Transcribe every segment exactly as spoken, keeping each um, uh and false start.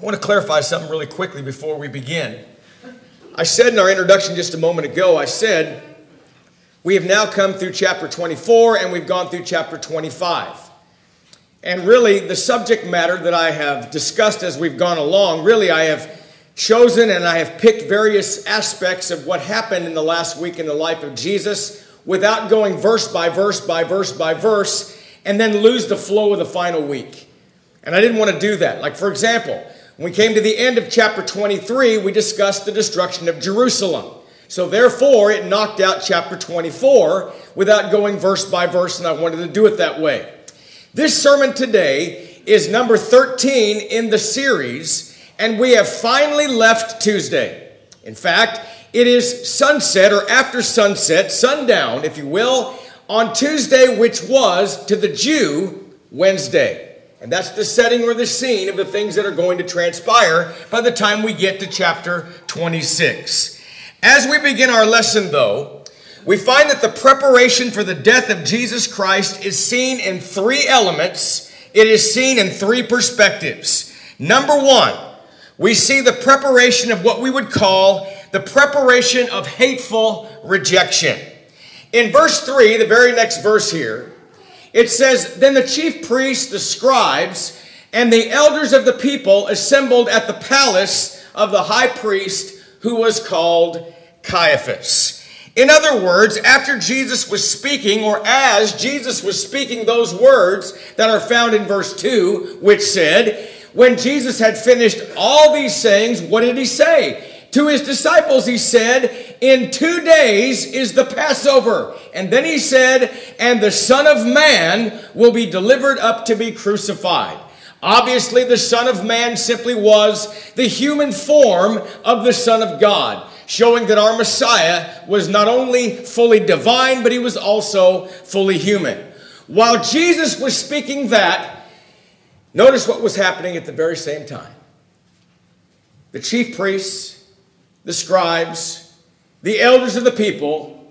I want to clarify something really quickly before we begin. I said in our introduction just a moment ago, I said, we have now come through chapter twenty-four and we've gone through chapter twenty-five. And really, the subject matter that I have discussed as we've gone along, really I have chosen and I have picked various aspects of what happened in the last week in the life of Jesus without going verse by verse by verse by verse and then lose the flow of the final week. And I didn't want to do that. Like, for example, when we came to the end of chapter twenty-three, we discussed the destruction of Jerusalem. So therefore, it knocked out chapter twenty-four without going verse by verse, and I wanted to do it that way. This sermon today is number thirteen in the series, and we have finally left Tuesday. In fact, it is sunset or after sunset, sundown, if you will, on Tuesday, which was, to the Jew, Wednesday. And that's the setting or the scene of the things that are going to transpire by the time we get to chapter twenty-six. As we begin our lesson, though, we find that the preparation for the death of Jesus Christ is seen in three elements. It is seen in three perspectives. Number one, we see the preparation of what we would call the preparation of hateful rejection. In verse three, the very next verse here, it says, "Then the chief priests, the scribes, and the elders of the people assembled at the palace of the high priest, who was called Caiaphas." In other words, after Jesus was speaking, or as Jesus was speaking those words that are found in verse two, which said, when Jesus had finished all these sayings, what did he say? To his disciples he said, in two days is the Passover. And then he said, and the Son of Man will be delivered up to be crucified. Obviously, the Son of Man simply was the human form of the Son of God, showing that our Messiah was not only fully divine, but he was also fully human. While Jesus was speaking that, notice what was happening at the very same time. The chief priests, the scribes, the elders of the people,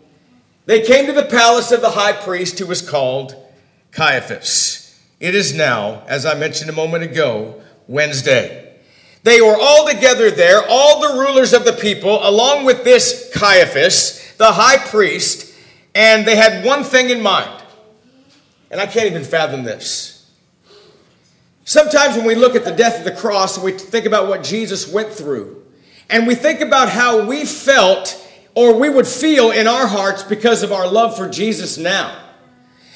they came to the palace of the high priest, who was called Caiaphas. It is now, as I mentioned a moment ago, Wednesday. They were all together there, all the rulers of the people, along with this Caiaphas, the high priest, and they had one thing in mind. And I can't even fathom this. Sometimes when we look at the death of the cross and we think about what Jesus went through, and we think about how we felt or we would feel in our hearts because of our love for Jesus now,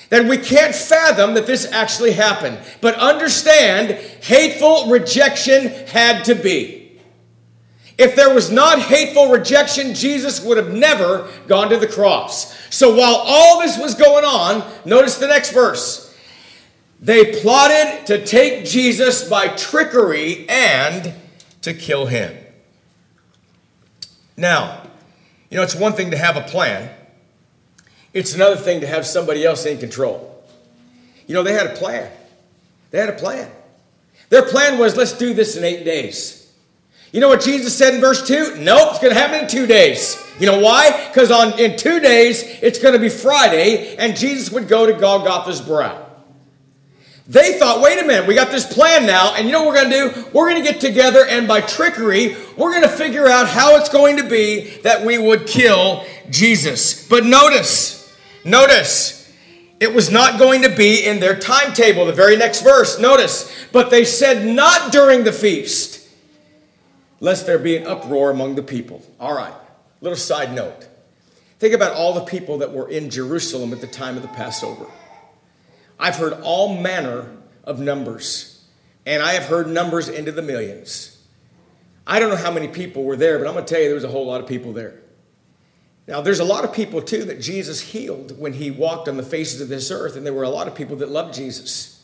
that we can't fathom that this actually happened. But understand, hateful rejection had to be. If there was not hateful rejection, Jesus would have never gone to the cross. So while all this was going on, notice the next verse. They plotted to take Jesus by trickery and to kill him. Now, you know, it's one thing to have a plan. It's another thing to have somebody else in control. You know, they had a plan. They had a plan. Their plan was, let's do this in eight days. You know what Jesus said in verse two? Nope, it's going to happen in two days. You know why? Because on in two days, it's going to be Friday, and Jesus would go to Golgotha's brow. They thought, wait a minute, we got this plan now, and you know what we're going to do? We're going to get together, and by trickery, we're going to figure out how it's going to be that we would kill Jesus. But notice... Notice, it was not going to be in their timetable. The very next verse, notice. But they said not during the feast, lest there be an uproar among the people. All right, little side note. Think about all the people that were in Jerusalem at the time of the Passover. I've heard all manner of numbers, and I have heard numbers into the millions. I don't know how many people were there, but I'm going to tell you there was a whole lot of people there. Now, there's a lot of people, too, that Jesus healed when he walked on the faces of this earth, and there were a lot of people that loved Jesus.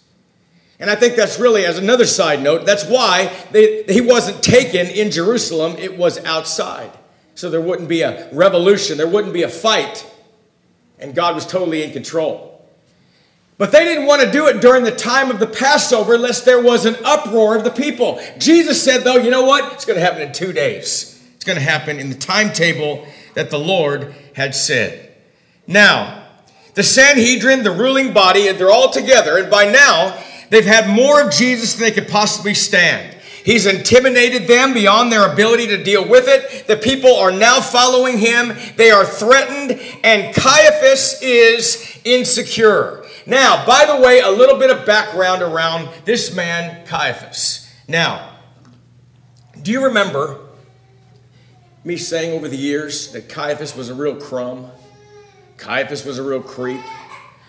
And I think that's really, as another side note, that's why they, he wasn't taken in Jerusalem. It was outside. So there wouldn't be a revolution. There wouldn't be a fight. And God was totally in control. But they didn't want to do it during the time of the Passover, lest there was an uproar of the people. Jesus said, though, you know what? It's going to happen in two days. It's going to happen in the timetable that the Lord had said. Now, the Sanhedrin, the ruling body, they're all together, and by now, they've had more of Jesus than they could possibly stand. He's intimidated them beyond their ability to deal with it. The people are now following him. They are threatened, and Caiaphas is insecure. Now, by the way, a little bit of background around this man, Caiaphas. Now, do you remember me saying over the years that Caiaphas was a real crumb? Caiaphas was a real creep.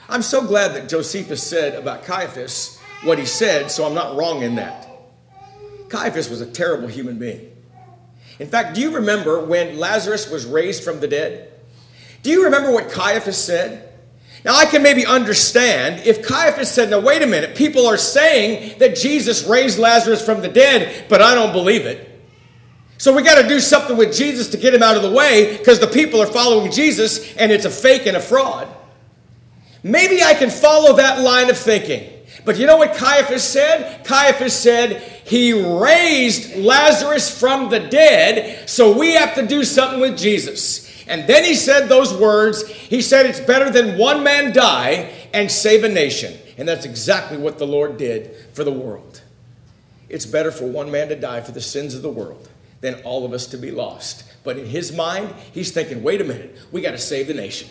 I'm so glad that Josephus said about Caiaphas what he said, so I'm not wrong in that. Caiaphas was a terrible human being. In fact, do you remember when Lazarus was raised from the dead? Do you remember what Caiaphas said? Now, I can maybe understand if Caiaphas said, now, wait a minute, people are saying that Jesus raised Lazarus from the dead, but I don't believe it. So we got to do something with Jesus to get him out of the way because the people are following Jesus and it's a fake and a fraud. Maybe I can follow that line of thinking. But you know what Caiaphas said? Caiaphas said, he raised Lazarus from the dead, so we have to do something with Jesus. And then he said those words. He said, it's better than one man die and save a nation. And that's exactly what the Lord did for the world. It's better for one man to die for the sins of the world than all of us to be lost. But in his mind, he's thinking, wait a minute, we got to save the nation.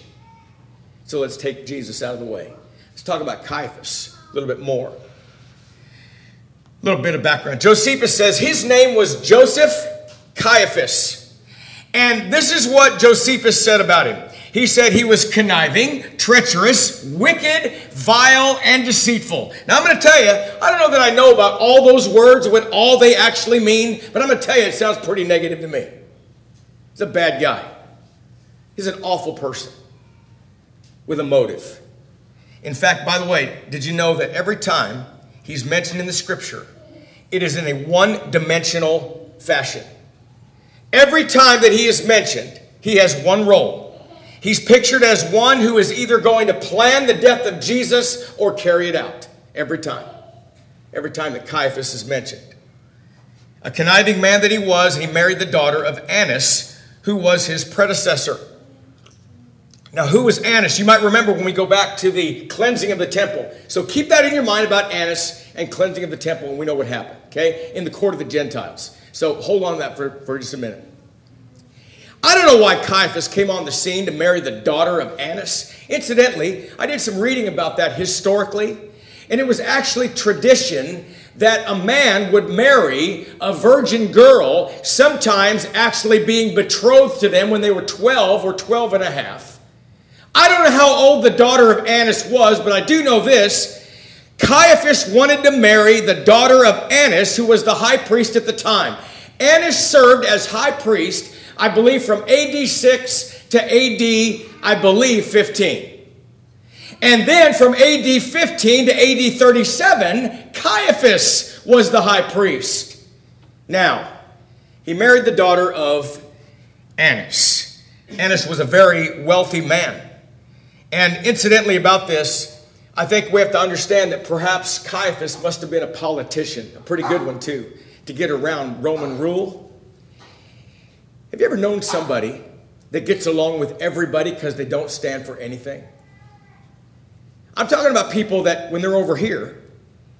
So let's take Jesus out of the way. Let's talk about Caiaphas a little bit more. A little bit of background. Josephus says his name was Joseph Caiaphas. And this is what Josephus said about him. He said he was conniving, treacherous, wicked, vile, and deceitful. Now, I'm going to tell you, I don't know that I know about all those words, what all they actually mean, but I'm going to tell you, it sounds pretty negative to me. He's a bad guy. He's an awful person with a motive. In fact, by the way, did you know that every time he's mentioned in the scripture, it is in a one-dimensional fashion? Every time that he is mentioned, he has one role. He's pictured as one who is either going to plan the death of Jesus or carry it out every time. Every time that Caiaphas is mentioned. A conniving man that he was, he married the daughter of Annas, who was his predecessor. Now, who was Annas? You might remember when we go back to the cleansing of the temple. So keep that in your mind about Annas and cleansing of the temple, and we know what happened, okay? In the court of the Gentiles. So hold on to that for, for just a minute. I don't know why Caiaphas came on the scene to marry the daughter of Annas. Incidentally, I did some reading about that historically, and it was actually tradition that a man would marry a virgin girl, sometimes actually being betrothed to them when they were twelve or twelve and a half. I don't know how old the daughter of Annas was, but I do know this. Caiaphas wanted to marry the daughter of Annas, who was the high priest at the time. Annas served as high priest, I believe, from A D six to A D, I believe, fifteen. And then from A D fifteen to A D thirty-seven, Caiaphas was the high priest. Now, he married the daughter of Annas. Annas was a very wealthy man. And incidentally about this, I think we have to understand that perhaps Caiaphas must have been a politician, a pretty good one too, to get around Roman rule. Have you ever known somebody that gets along with everybody because they don't stand for anything? I'm talking about people that when they're over here,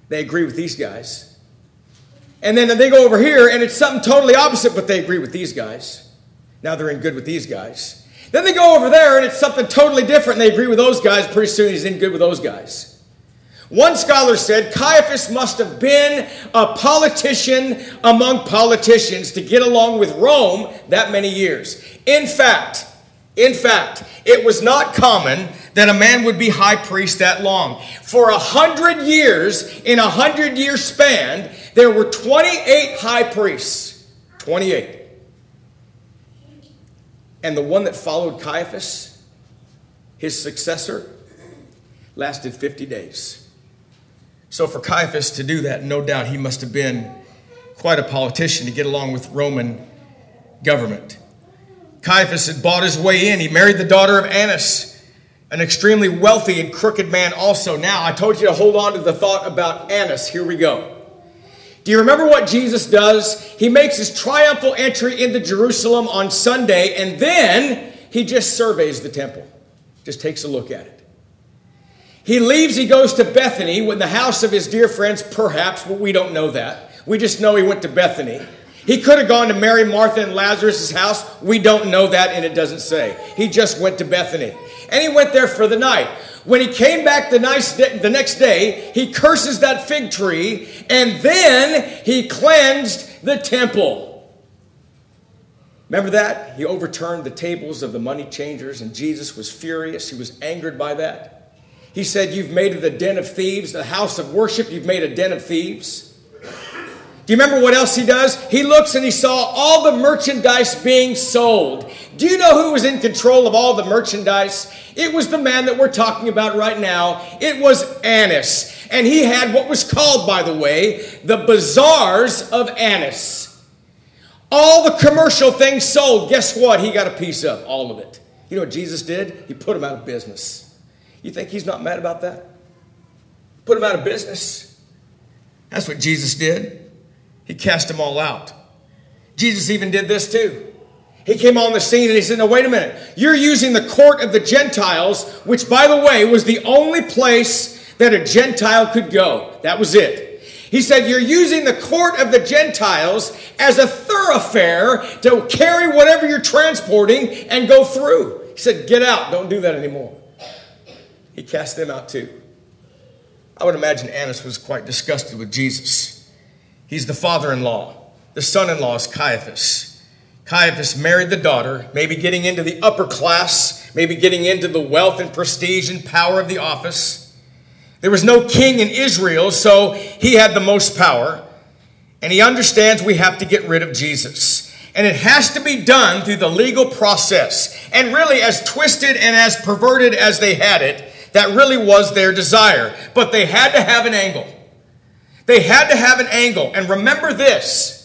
they agree with these guys. And then they go over here and it's something totally opposite, but they agree with these guys. Now they're in good with these guys. Then they go over there and it's something totally different and they agree with those guys. Pretty soon he's in good with those guys. One scholar said Caiaphas must have been a politician among politicians to get along with Rome that many years. In fact, in fact, it was not common that a man would be high priest that long. For a hundred years, in a hundred year span, there were twenty-eight high priests. twenty-eight. And the one that followed Caiaphas, his successor, lasted fifty days. So for Caiaphas to do that, no doubt he must have been quite a politician to get along with Roman government. Caiaphas had bought his way in. He married the daughter of Annas, an extremely wealthy and crooked man also. Now, I told you to hold on to the thought about Annas. Here we go. Do you remember what Jesus does? He makes his triumphal entry into Jerusalem on Sunday, and then he just surveys the temple, just takes a look at it. He leaves, he goes to Bethany, in the house of his dear friends, perhaps, but we don't know that. We just know he went to Bethany. He could have gone to Mary, Martha, and Lazarus' house. We don't know that, and it doesn't say. He just went to Bethany. And he went there for the night. When he came back the next day, he curses that fig tree, and then he cleansed the temple. Remember that? He overturned the tables of the money changers, and Jesus was furious. He was angered by that. He said, "You've made it a den of thieves, the house of worship. You've made a den of thieves." Do you remember what else he does? He looks and he saw all the merchandise being sold. Do you know who was in control of all the merchandise? It was the man that we're talking about right now. It was Annas. And he had what was called, by the way, the bazaars of Annas. All the commercial things sold. Guess what? He got a piece of all of it. You know what Jesus did? He put him out of business. You think he's not mad about that? Put him out of business. That's what Jesus did. He cast them all out. Jesus even did this too. He came on the scene and he said, "No, wait a minute. You're using the court of the Gentiles," which, by the way, was the only place that a Gentile could go. That was it. He said, "You're using the court of the Gentiles as a thoroughfare to carry whatever you're transporting and go through." He said, "Get out. Don't do that anymore." He cast them out too. I would imagine Annas was quite disgusted with Jesus. He's the father-in-law. The son-in-law is Caiaphas. Caiaphas married the daughter, maybe getting into the upper class, maybe getting into the wealth and prestige and power of the office. There was no king in Israel, so he had the most power. And he understands we have to get rid of Jesus. And it has to be done through the legal process. And really, as twisted and as perverted as they had it, that really was their desire. But they had to have an angle. They had to have an angle. And remember this,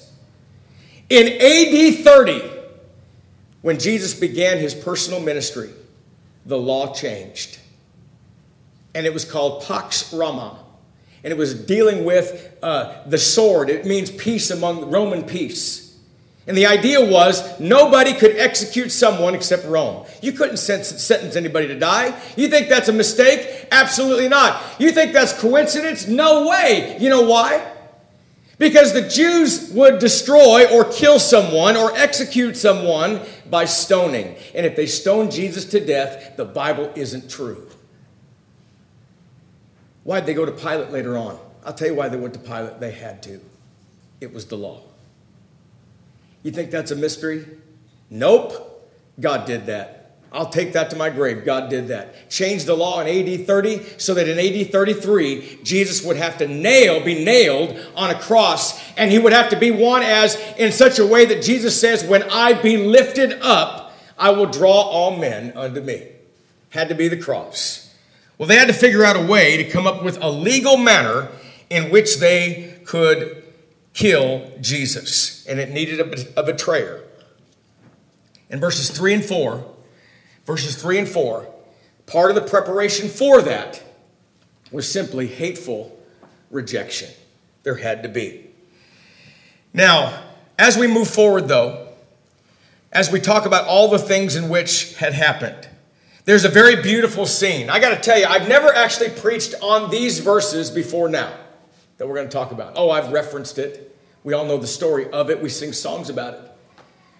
in A D thirty, when Jesus began his personal ministry, the law changed. And it was called Pax Romana. And it was dealing with uh, the sword. It means peace among Roman peace. And the idea was nobody could execute someone except Rome. You couldn't sentence anybody to die. You think that's a mistake? Absolutely not. You think that's coincidence? No way. You know why? Because the Jews would destroy or kill someone or execute someone by stoning. And if they stone Jesus to death, the Bible isn't true. Why'd they go to Pilate later on? I'll tell you why they went to Pilate. They had to. It was the law. You think that's a mystery? Nope. God did that. I'll take that to my grave. God did that. Changed the law in A D thirty so that in A D thirty-three, Jesus would have to nail, be nailed on a cross. And he would have to be one as in such a way that Jesus says, "When I be lifted up, I will draw all men unto me." Had to be the cross. Well, they had to figure out a way to come up with a legal manner in which they could kill Jesus, and it needed a, a betrayer. In verses three and four, verses three and four, part of the preparation for that was simply hateful rejection. There had to be. Now, as we move forward, though, as we talk about all the things in which had happened, there's a very beautiful scene. I got to tell you, I've never actually preached on these verses before now that we're going to talk about. Oh, I've referenced it. We all know the story of it. We sing songs about it.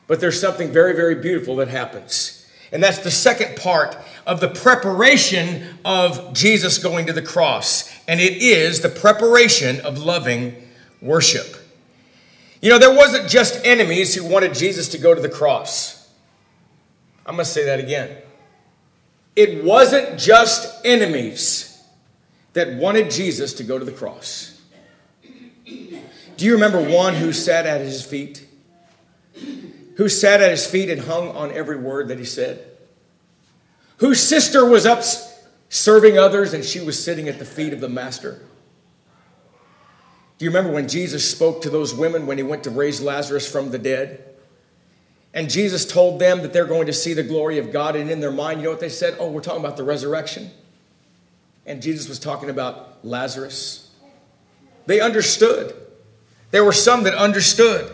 But there's something very, very beautiful that happens. And that's the second part of the preparation of Jesus going to the cross. And it is the preparation of loving worship. You know, there wasn't just enemies who wanted Jesus to go to the cross. I must say that again. It wasn't just enemies that wanted Jesus to go to the cross. Do you remember one who sat at his feet? Who sat at his feet and hung on every word that he said? Whose sister was up serving others and she was sitting at the feet of the master? Do you remember when Jesus spoke to those women when he went to raise Lazarus from the dead? And Jesus told them that they're going to see the glory of God, and in their mind, you know what they said? Oh, we're talking about the resurrection. And Jesus was talking about Lazarus. They understood. There were some that understood.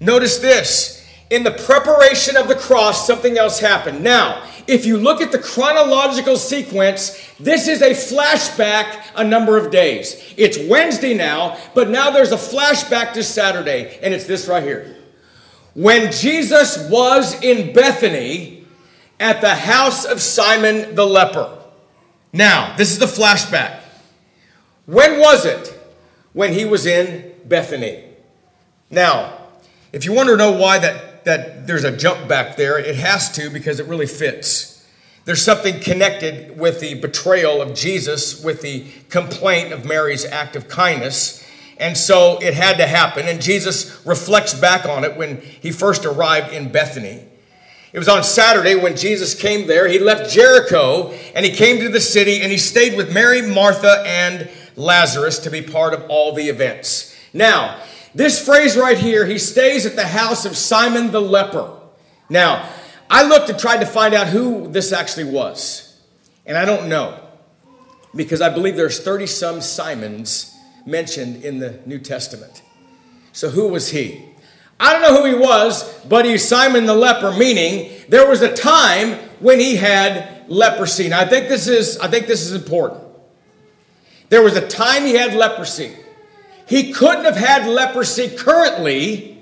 Notice this. in the preparation of the cross, something else happened. Now, if you look at the chronological sequence, this is a flashback a number of days. It's Wednesday now, but now there's a flashback to Saturday, and it's this right here. When Jesus was in Bethany at the house of Simon the leper. Now, this is the flashback. When was it? When he was in Bethany. Now, if you want to know why that, that there's a jump back there, it has to because it really fits. There's something connected with the betrayal of Jesus, with the complaint of Mary's act of kindness. And so it had to happen. And Jesus reflects back on it when he first arrived in Bethany. It was on Saturday when Jesus came there. He left Jericho and he came to the city and he stayed with Mary, Martha, and Lazarus to be part of all the events. Now, this phrase right here, he stays at the house of Simon the leper. Now, I looked and tried to find out who this actually was. And I don't know, because I believe there's thirty-some Simons mentioned in the New Testament. So who was he? I don't know who he was, but he's Simon the leper, meaning there was a time when he had leprosy. Now, I think this is, I think this is important. There was a time he had leprosy. He couldn't have had leprosy currently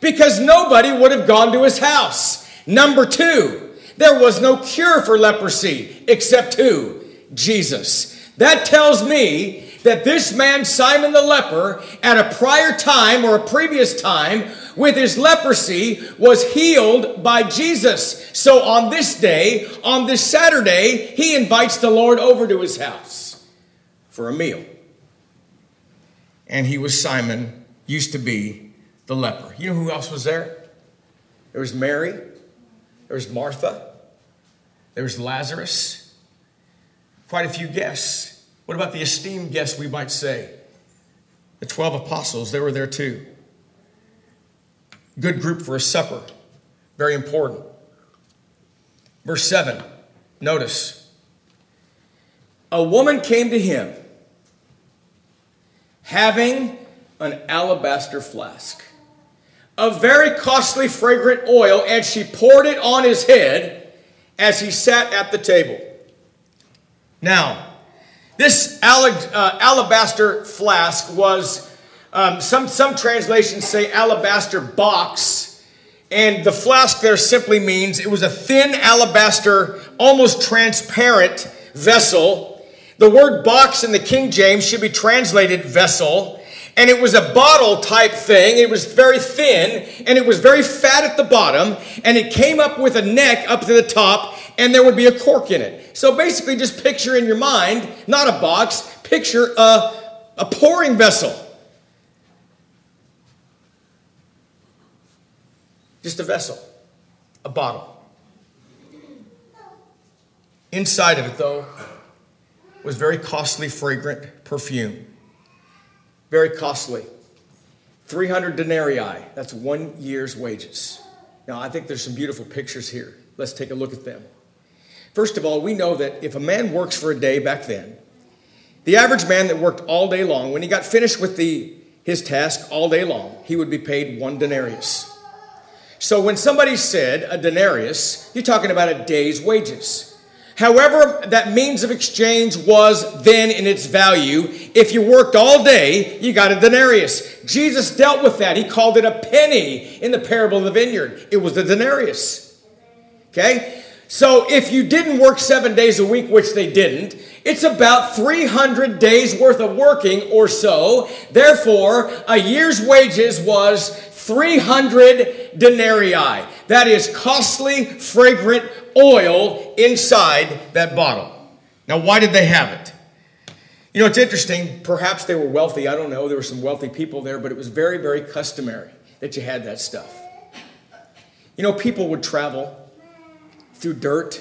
because nobody would have gone to his house. Number two, there was no cure for leprosy except who? Jesus. That tells me that this man, Simon the leper, at a prior time or a previous time with his leprosy was healed by Jesus. So on this day, on this Saturday, he invites the Lord over to his house for a meal. And he was Simon, used to be the leper. You know who else was there? There was Mary. There was Martha. There was Lazarus. Quite a few guests. What about the esteemed guests, we might say? The twelve apostles, they were there too. Good group for a supper. Very important. Verse seven, notice. A woman came to him, having an alabaster flask of very costly fragrant oil, and she poured it on his head as he sat at the table. Now, this alabaster flask was, um, some, some translations say alabaster box. And the flask there simply means it was a thin alabaster, almost transparent vessel. The word box in the King James should be translated vessel. And it was a bottle type thing. It was very thin and it was very fat at the bottom. And it came up with a neck up to the top. And there would be a cork in it. So basically just picture in your mind, not a box, picture a, a pouring vessel. Just a vessel, a bottle. Inside of it, though, was very costly, fragrant perfume. Very costly. three hundred denarii, that's one year's wages. Now, I think there's some beautiful pictures here. Let's take a look at them. First of all, we know that if a man works for a day back then, the average man that worked all day long, when he got finished with the, his task all day long, he would be paid one denarius. So when somebody said a denarius, you're talking about a day's wages. However, that means of exchange was then in its value. If you worked all day, you got a denarius. Jesus dealt with that. He called it a penny in the parable of the vineyard. It was the denarius. Okay? So if you didn't work seven days a week, which they didn't, it's about three hundred days worth of working or so. Therefore, a year's wages was three hundred denarii. That is costly, fragrant oil inside that bottle. Now, why did they have it? You know, it's interesting. Perhaps they were wealthy. I don't know. There were some wealthy people there, but it was very, very customary that you had that stuff. You know, people would travel through dirt.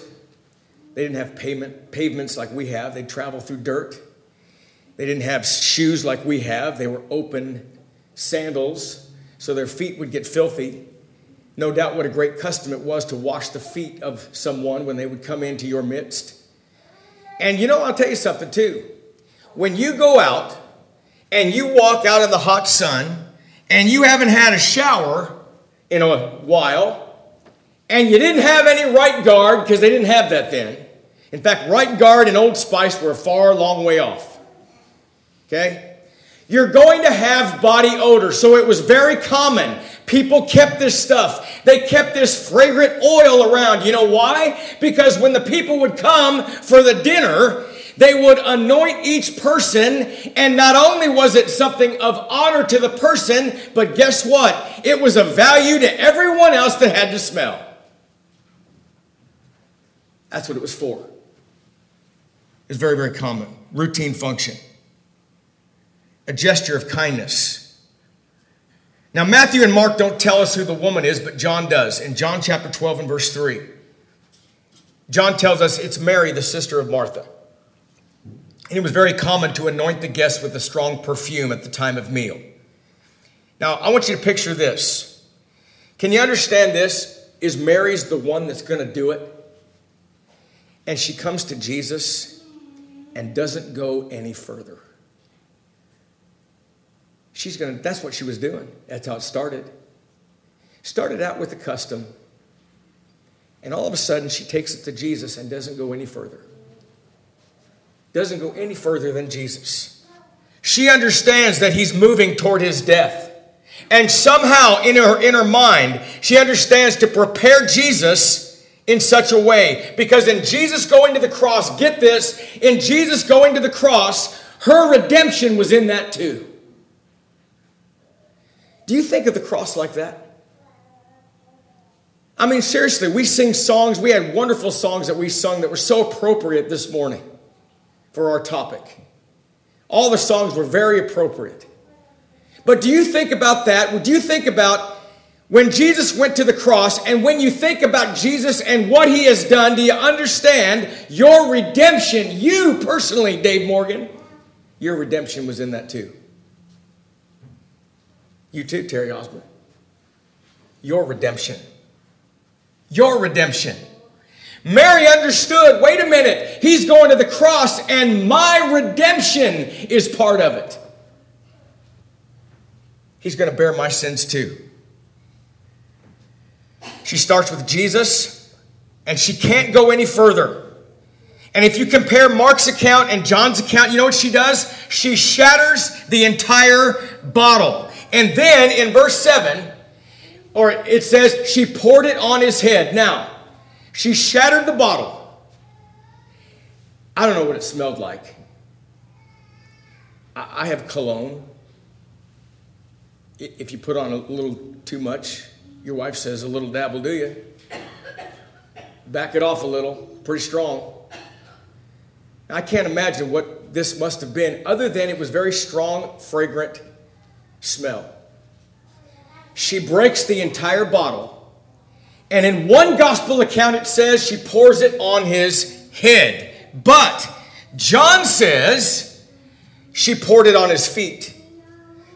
They didn't have pavement, pavements like we have. They'd travel through dirt. They didn't have shoes like we have. They were open sandals, so their feet would get filthy. No doubt what a great custom it was to wash the feet of someone when they would come into your midst. And you know, I'll tell you something too. When you go out and you walk out in the hot sun and you haven't had a shower, in a while, and you didn't have any right guard because they didn't have that then. In fact, right guard and Old Spice were a far, long way off. Okay? You're going to have body odor, so it was very common. People kept this stuff. They kept this fragrant oil around. You know why? Because when the people would come for the dinner, they would anoint each person, and not only was it something of honor to the person, but guess what? It was of value to everyone else that had to smell. That's what it was for. It's very, very common. Routine function. A gesture of kindness. Now, Matthew and Mark don't tell us who the woman is, but John does. In John chapter twelve and verse three, John tells us it's Mary, the sister of Martha. And it was very common to anoint the guests with a strong perfume at the time of meal. Now, I want you to picture this. Can you understand this? Is Mary's the one that's going to do it? And she comes to Jesus and doesn't go any further. She's going to, that's what she was doing. That's how it started. Started out with the custom. And all of a sudden, she takes it to Jesus and doesn't go any further. Doesn't go any further than Jesus. She understands that he's moving toward his death. And somehow in her in her mind, she understands to prepare Jesus in such a way. Because in Jesus going to the cross, get this, in Jesus going to the cross, her redemption was in that too. Do you think of the cross like that? I mean, seriously, we sing songs. We had wonderful songs that we sung that were so appropriate this morning. For our topic. All the songs were very appropriate. But do you think about that? Would you think about when Jesus went to the cross, and when you think about Jesus and what he has done, do you understand your redemption? You personally, Dave Morgan, your redemption was in that too. You too, Terry Osborne. Your redemption. Your redemption. Mary understood, wait a minute, he's going to the cross and my redemption is part of it. He's going to bear my sins too. She starts with Jesus and she can't go any further. And if you compare Mark's account and John's account, you know what she does? She shatters the entire bottle. And then in verse seven, or it says, she poured it on his head. Now, she shattered the bottle. I don't know what it smelled like. I have cologne. If you put on a little too much, your wife says a little dab will do you. Back it off a little. Pretty strong. I can't imagine what this must have been other than it was very strong, fragrant smell. She breaks the entire bottle. And in one gospel account, it says she pours it on his head. But John says she poured it on his feet.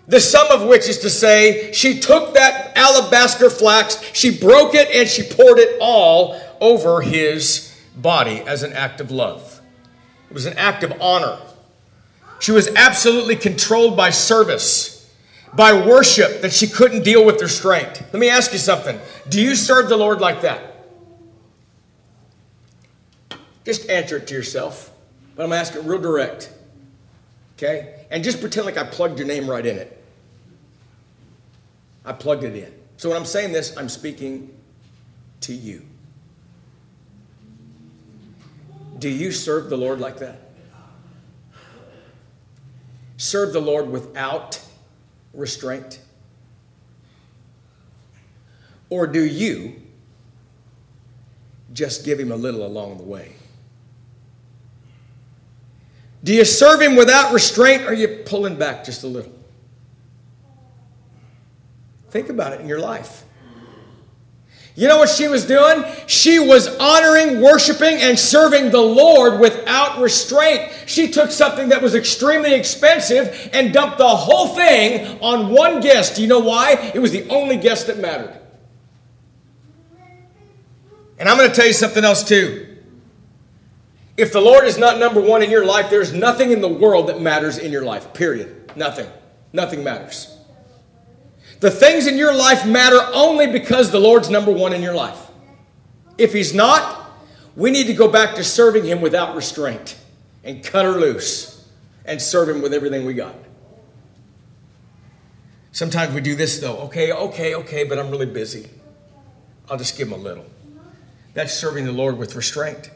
The sum of which is to say she took that alabaster flask, she broke it, and she poured it all over his body as an act of love. It was an act of honor. She was absolutely controlled by service. By worship that she couldn't deal with restraint. Let me ask you something. Do you serve the Lord like that? Just answer it to yourself. But I'm going to ask it real direct. Okay? And just pretend like I plugged your name right in it. I plugged it in. So when I'm saying this, I'm speaking to you. Do you serve the Lord like that? Serve the Lord without restraint? Or do you just give him a little along the way? Do you serve him without restraint, or are you pulling back just a little? Think about it in your life. You know what she was doing? She was honoring, worshiping, and serving the Lord without restraint. She took something that was extremely expensive and dumped the whole thing on one guest. Do you know why? It was the only guest that mattered. And I'm going to tell you something else too. If the Lord is not number one in your life, there's nothing in the world that matters in your life, period. Nothing. Nothing matters. The things in your life matter only because the Lord's number one in your life. If he's not, we need to go back to serving him without restraint and cut her loose and serve him with everything we got. Sometimes we do this though. Okay, okay, okay, but I'm really busy. I'll just give him a little. That's serving the Lord with restraint.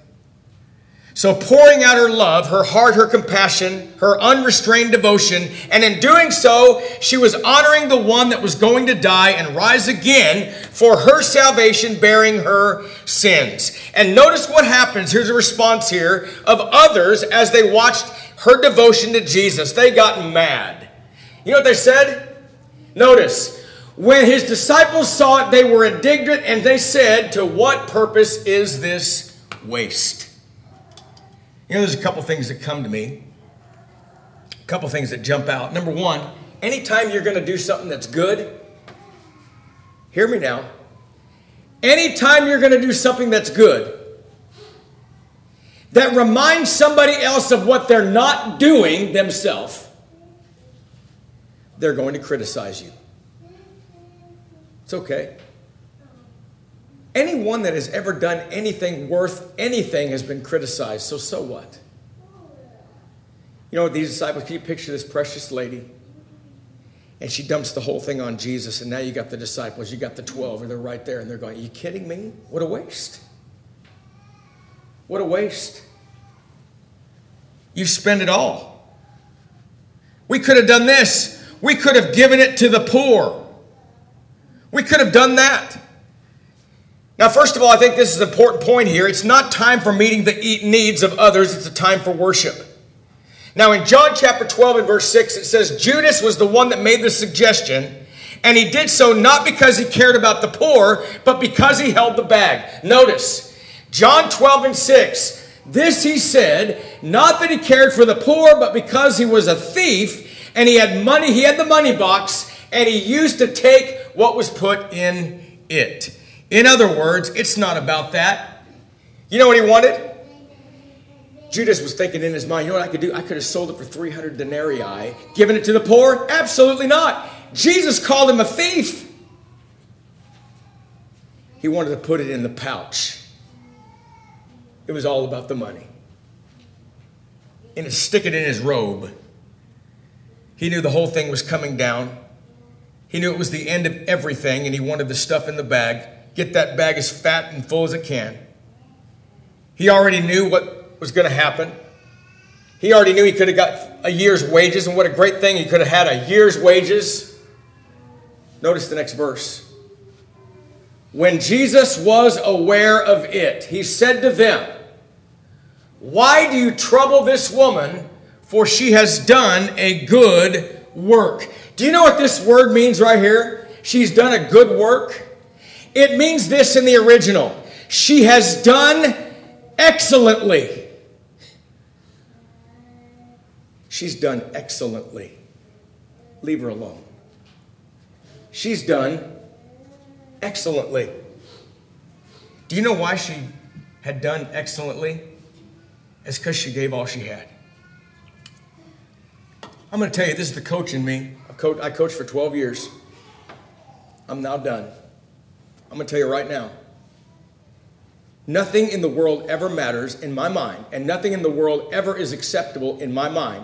So pouring out her love, her heart, her compassion, her unrestrained devotion, and in doing so, she was honoring the one that was going to die and rise again for her salvation, bearing her sins. And notice what happens. Here's a response here of others as they watched her devotion to Jesus. They got mad. You know what they said? Notice, when his disciples saw it, they were indignant, and they said, "To what purpose is this waste?" You know, there's a couple things that come to me. A couple things that jump out. Number one, anytime you're going to do something that's good, hear me now. Anytime you're going to do something that's good, that reminds somebody else of what they're not doing themselves, they're going to criticize you. It's okay. Anyone that has ever done anything worth anything has been criticized. So, so what? You know, these disciples, can you picture this precious lady? And she dumps the whole thing on Jesus. And now you got the disciples, you got the twelve, and they're right there. And they're going, are you kidding me? What a waste. What a waste. You spend it all. We could have done this. We could have given it to the poor. We could have done that. Now, first of all, I think this is an important point here. It's not time for meeting the needs of others. It's a time for worship. Now, in John chapter twelve and verse six, it says, Judas was the one that made the suggestion, and he did so not because he cared about the poor, but because he held the bag. Notice, John twelve and six, this he said, not that he cared for the poor, but because he was a thief, and he had money, he had the money box, and he used to take what was put in it. In other words, it's not about that. You know what he wanted? Judas was thinking in his mind, you know what I could do? I could have sold it for three hundred denarii, given it to the poor? Absolutely not. Jesus called him a thief. He wanted to put it in the pouch. It was all about the money. And to stick it in his robe. He knew the whole thing was coming down. He knew it was the end of everything, and he wanted the stuff in the bag. Get that bag as fat and full as it can. He already knew what was going to happen. He already knew he could have got a year's wages, and what a great thing. He could have had a year's wages. Notice the next verse. When Jesus was aware of it, he said to them, why do you trouble this woman? For she has done a good work. Do you know what this word means right here? She's done a good work. It means this in the original. She has done excellently. She's done excellently. Leave her alone. She's done excellently. Do you know why she had done excellently? It's because she gave all she had. I'm going to tell you, this is the coach in me. I coach, I coached for twelve years. I'm now done. I'm going to tell you right now, nothing in the world ever matters in my mind, and nothing in the world ever is acceptable in my mind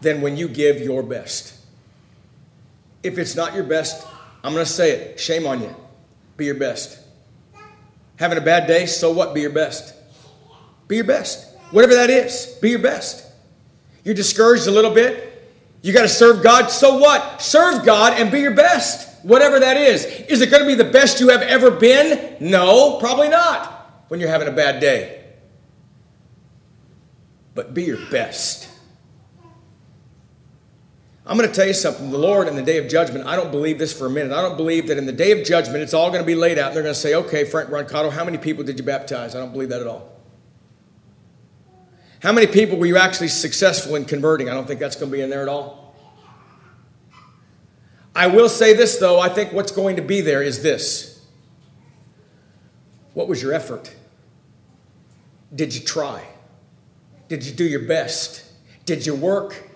than when you give your best. If it's not your best, I'm going to say it, shame on you. Be your best. Having a bad day, so what? Be your best. Be your best. Whatever that is, be your best. You're discouraged a little bit. You got to serve God, so what? Serve God and be your best. Whatever that is. Is it going to be the best you have ever been? No, probably not when you're having a bad day. But be your best. I'm going to tell you something. The Lord in the day of judgment, I don't believe this for a minute. I don't believe that in the day of judgment, it's all going to be laid out. And they're going to say, okay, Frank Brancato, how many people did you baptize? I don't believe that at all. How many people were you actually successful in converting? I don't think that's going to be in there at all. I will say this, though. I think what's going to be there is this. What was your effort? Did you try? Did you do your best? Did you work?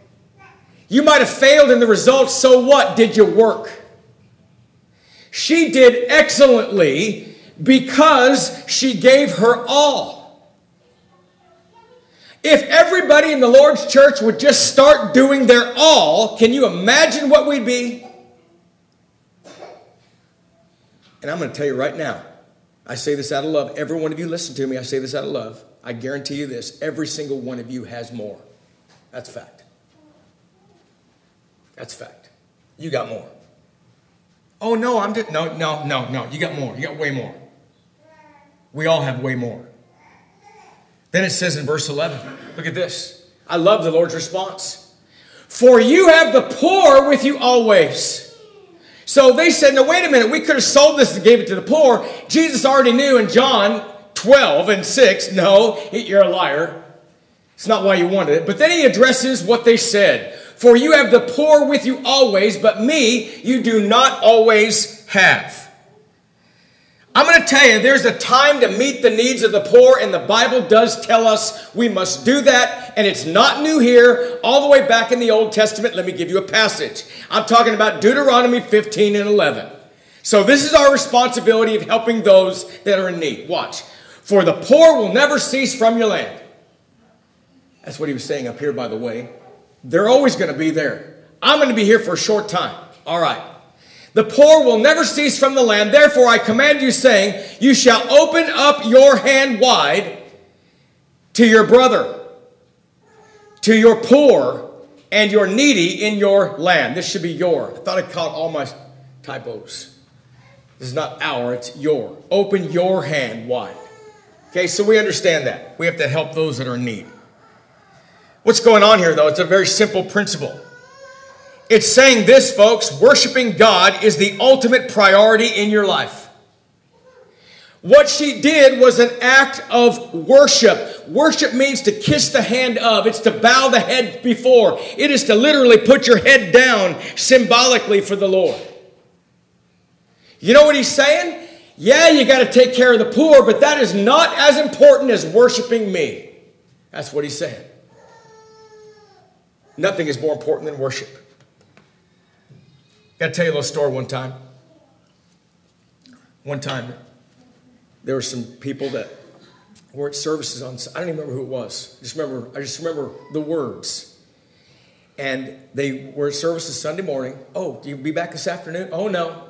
You might have failed in the results. So what? Did you work? She did excellently because she gave her all. If everybody in the Lord's church would just start doing their all, can you imagine what we'd be? And I'm going to tell you right now, I say this out of love. Every one of you listen to me. I say this out of love. I guarantee you this. Every single one of you has more. That's fact. That's fact. You got more. Oh, no, I'm just, no, no, no, no. You got more. You got way more. We all have way more. Then it says in verse eleven, look at this. I love the Lord's response. For you have the poor with you always. So they said, no, wait a minute. We could have sold this and gave it to the poor. Jesus already knew in John twelve and six, no, you're a liar. It's not why you wanted it. But then he addresses what they said. For you have the poor with you always, but me you do not always have. I'm going to tell you, there's a time to meet the needs of the poor, and the Bible does tell us we must do that, and it's not new here. All the way back in the Old Testament, let me give you a passage. I'm talking about Deuteronomy fifteen and eleven. So this is our responsibility of helping those that are in need. Watch. For the poor will never cease from your land. That's what he was saying up here, by the way. They're always going to be there. I'm going to be here for a short time. All right. The poor will never cease from the land. Therefore, I command you, saying, you shall open up your hand wide to your brother, to your poor, and your needy in your land. This should be your. I thought I caught all my typos. This is not our, it's your. Open your hand wide. Okay, so we understand that. We have to help those that are in need. What's going on here, though? It's a very simple principle. It's saying this, folks, worshiping God is the ultimate priority in your life. What she did was an act of worship. Worship means to kiss the hand of. It's to bow the head before. It is to literally put your head down symbolically for the Lord. You know what he's saying? Yeah, you got to take care of the poor, but that is not as important as worshiping me. That's what he's saying. Nothing is more important than worship. Got to tell you a little story one time. One time, there were some people that were at services on, I don't even remember who it was. I just remember, I just remember the words. And they were at services Sunday morning. Oh, do you be back this afternoon? Oh, no.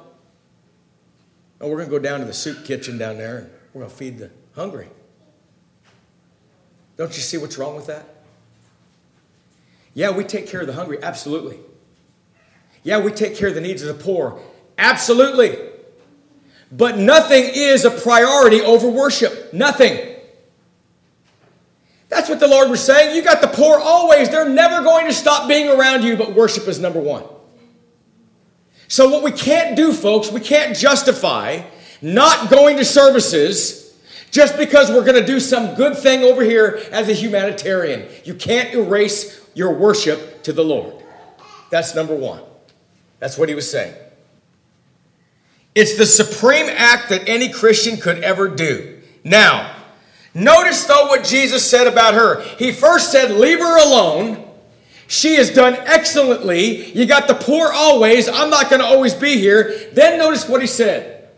Oh, we're going to go down to the soup kitchen down there, and we're going to feed the hungry. Don't you see what's wrong with that? Yeah, we take care of the hungry. Absolutely. Yeah, we take care of the needs of the poor. Absolutely. But nothing is a priority over worship. Nothing. That's what the Lord was saying. You got the poor always. They're never going to stop being around you, but worship is number one. So what we can't do, folks, we can't justify not going to services just because we're going to do some good thing over here as a humanitarian. You can't erase your worship to the Lord. That's number one. That's what he was saying. It's the supreme act that any Christian could ever do. Now, notice though what Jesus said about her. He first said, leave her alone. She has done excellently. You got the poor always. I'm not going to always be here. Then notice what he said.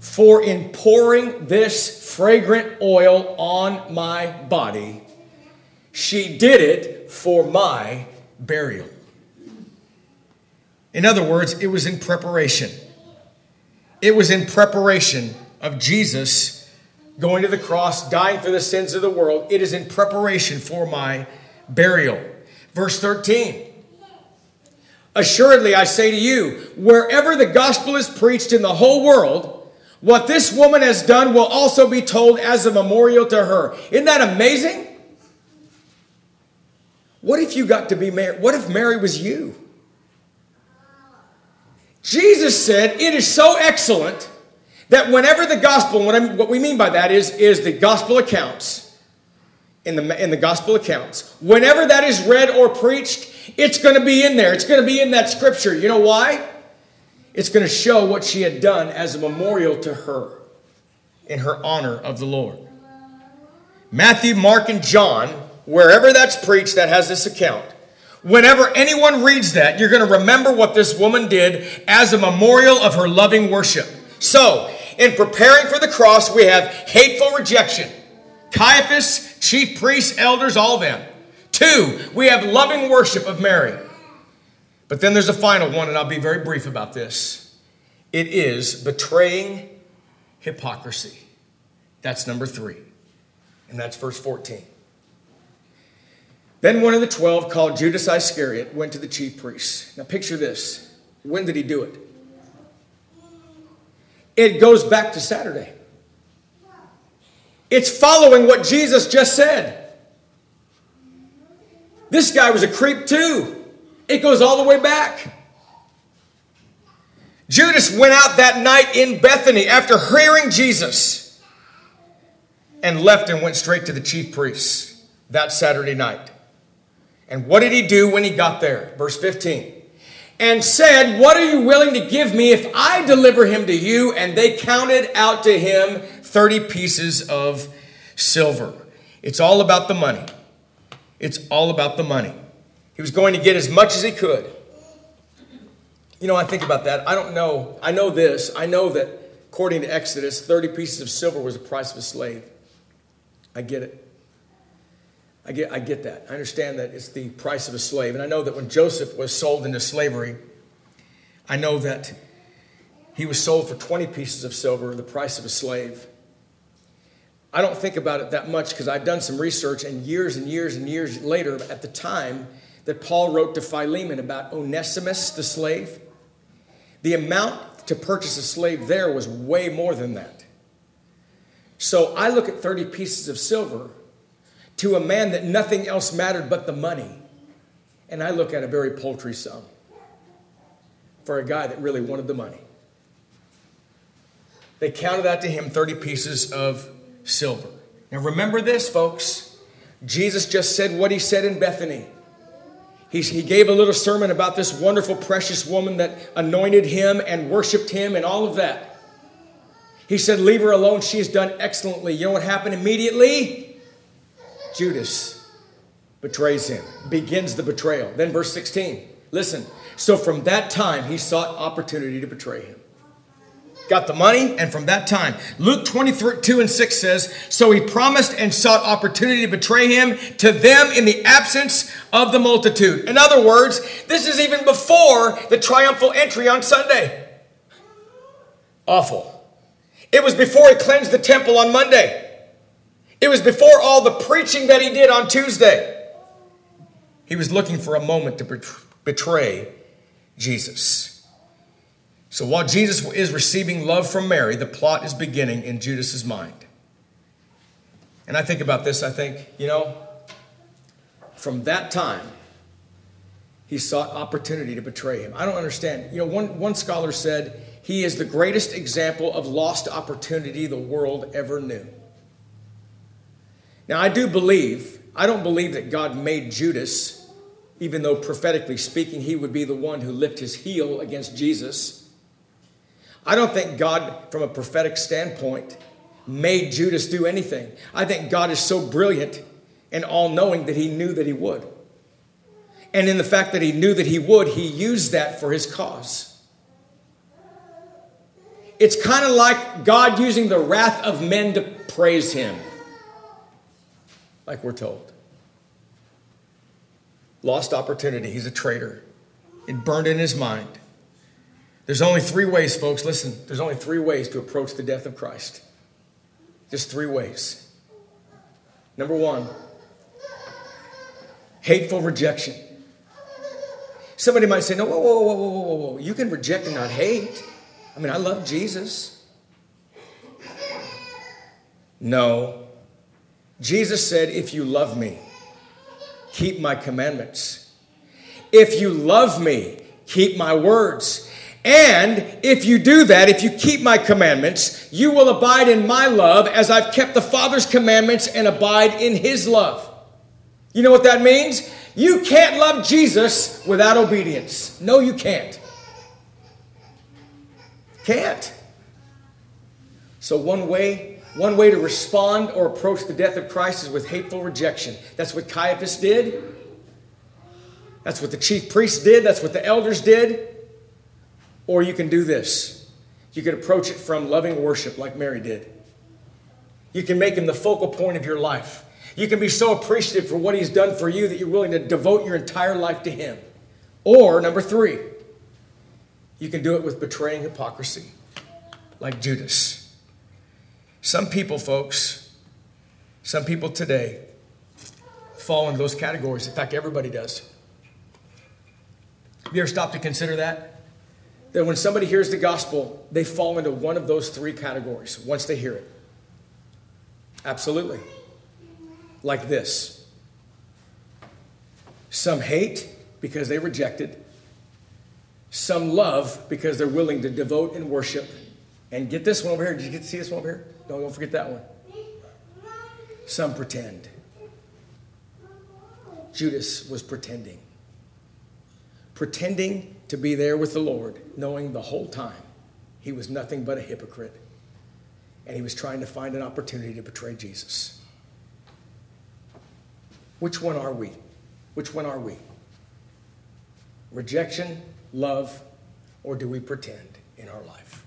For in pouring this fragrant oil on my body, she did it for my burial. In other words, it was in preparation. It was in preparation of Jesus going to the cross, dying for the sins of the world. It is in preparation for my burial. Verse thirteen. Assuredly, I say to you, wherever the gospel is preached in the whole world, what this woman has done will also be told as a memorial to her. Isn't that amazing? What if you got to be Mary? What if Mary was you? Jesus said, it is so excellent that whenever the gospel, what, I, what we mean by that is, is the gospel accounts, in the, in the gospel accounts, whenever that is read or preached, it's going to be in there. It's going to be in that scripture. You know why? It's going to show what she had done as a memorial to her in her honor of the Lord. Matthew, Mark, and John, wherever that's preached, that has this account. Whenever anyone reads that, you're going to remember what this woman did as a memorial of her loving worship. So, in preparing for the cross, we have hateful rejection. Caiaphas, chief priests, elders, all of them. Two, we have loving worship of Mary. But then there's a final one, and I'll be very brief about this. It is betraying hypocrisy. That's number three. And that's verse fourteen. Then one of the twelve, called Judas Iscariot, went to the chief priests. Now picture this. When did he do it? It goes back to Saturday. It's following what Jesus just said. This guy was a creep too. It goes all the way back. Judas went out that night in Bethany after hearing Jesus and left and went straight to the chief priests that Saturday night. And what did he do when he got there? Verse fifteen. And said, what are you willing to give me if I deliver him to you? And they counted out to him thirty pieces of silver. It's all about the money. It's all about the money. He was going to get as much as he could. You know, I think about that. I don't know. I know this. I know that according to Exodus, thirty pieces of silver was the price of a slave. I get it. I get, I get that. I understand that it's the price of a slave. And I know that when Joseph was sold into slavery, I know that he was sold for twenty pieces of silver, the price of a slave. I don't think about it that much because I've done some research, and years and years and years later, at the time that Paul wrote to Philemon about Onesimus, the slave, the amount to purchase a slave there was way more than that. So I look at thirty pieces of silver to a man that nothing else mattered but the money. And I look at a very paltry sum for a guy that really wanted the money. They counted out to him thirty pieces of silver. Now remember this, folks. Jesus just said what he said in Bethany. He, he gave a little sermon about this wonderful, precious woman that anointed him and worshiped him and all of that. He said, leave her alone. She has done excellently. You know what happened immediately? Judas betrays him, begins the betrayal. Then verse sixteen, listen. So from that time, he sought opportunity to betray him. Got the money, and from that time, Luke twenty-two and six says, so he promised and sought opportunity to betray him to them in the absence of the multitude. In other words, this is even before the triumphal entry on Sunday. Awful. It was before he cleansed the temple on Monday. It was before all the preaching that he did on Tuesday. He was looking for a moment to betray Jesus. So while Jesus is receiving love from Mary, the plot is beginning in Judas's mind. And I think about this, I think, you know, from that time, he sought opportunity to betray him. I don't understand. You know, one, one scholar said, he is the greatest example of lost opportunity the world ever knew. Now, I do believe, I don't believe that God made Judas, even though prophetically speaking, he would be the one who lifted his heel against Jesus. I don't think God, from a prophetic standpoint, made Judas do anything. I think God is so brilliant and all-knowing that he knew that he would. And in the fact that he knew that he would, he used that for his cause. It's kind of like God using the wrath of men to praise him. Like we're told. Lost opportunity. He's a traitor. It burned in his mind. There's only three ways, folks. Listen, there's only three ways to approach the death of Christ. Just three ways. Number one, hateful rejection. Somebody might say, no, whoa, whoa, whoa, whoa, whoa, whoa. You can reject and not hate. I mean, I love Jesus. No. Jesus said, if you love me, keep my commandments. If you love me, keep my words. And if you do that, if you keep my commandments, you will abide in my love as I've kept the Father's commandments and abide in his love. You know what that means? You can't love Jesus without obedience. No, you can't. Can't. So one way... One way to respond or approach the death of Christ is with hateful rejection. That's what Caiaphas did. That's what the chief priests did. That's what the elders did. Or you can do this. You could approach it from loving worship like Mary did. You can make him the focal point of your life. You can be so appreciative for what he's done for you that you're willing to devote your entire life to him. Or, number three, you can do it with betraying hypocrisy, like Judas. Some people, folks, some people today fall into those categories. In fact, everybody does. Have you ever stopped to consider that? That when somebody hears the gospel, they fall into one of those three categories once they hear it. Absolutely. Like this. Some hate because they rejected. Some love because they're willing to devote and worship. And get this one over here. Did you get to see this one over here? No, don't forget that one. Some pretend. Judas was pretending. Pretending to be there with the Lord, knowing the whole time he was nothing but a hypocrite. And he was trying to find an opportunity to betray Jesus. Which one are we? Which one are we? Rejection, love, or do we pretend in our life?